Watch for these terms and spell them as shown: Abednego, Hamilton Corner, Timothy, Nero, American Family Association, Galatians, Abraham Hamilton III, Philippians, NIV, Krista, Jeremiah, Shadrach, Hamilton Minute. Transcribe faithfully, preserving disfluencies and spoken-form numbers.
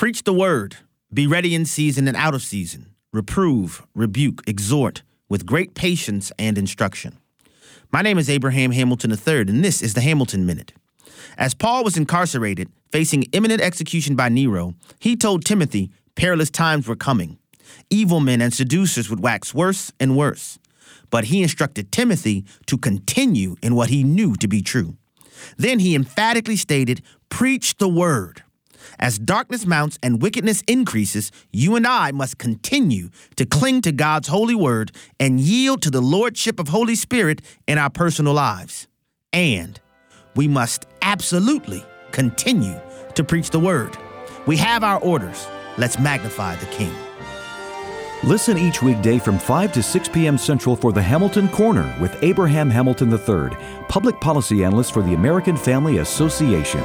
Preach the word, be ready in season and out of season. Reprove, rebuke, exhort with great patience and instruction. My name is Abraham Hamilton the third, and this is the Hamilton Minute. As Paul was incarcerated, facing imminent execution by Nero, he told Timothy perilous times were coming. Evil men and seducers would wax worse and worse. But he instructed Timothy to continue in what he knew to be true. Then he emphatically stated, "Preach the word." As darkness mounts and wickedness increases, you and I must continue to cling to God's holy word and yield to the lordship of Holy Spirit in our personal lives. And we must absolutely continue to preach the word. We have our orders. Let's magnify the King. Listen each weekday from five to six p.m. Central for the Hamilton Corner with Abraham Hamilton the third, public policy analyst for the American Family Association.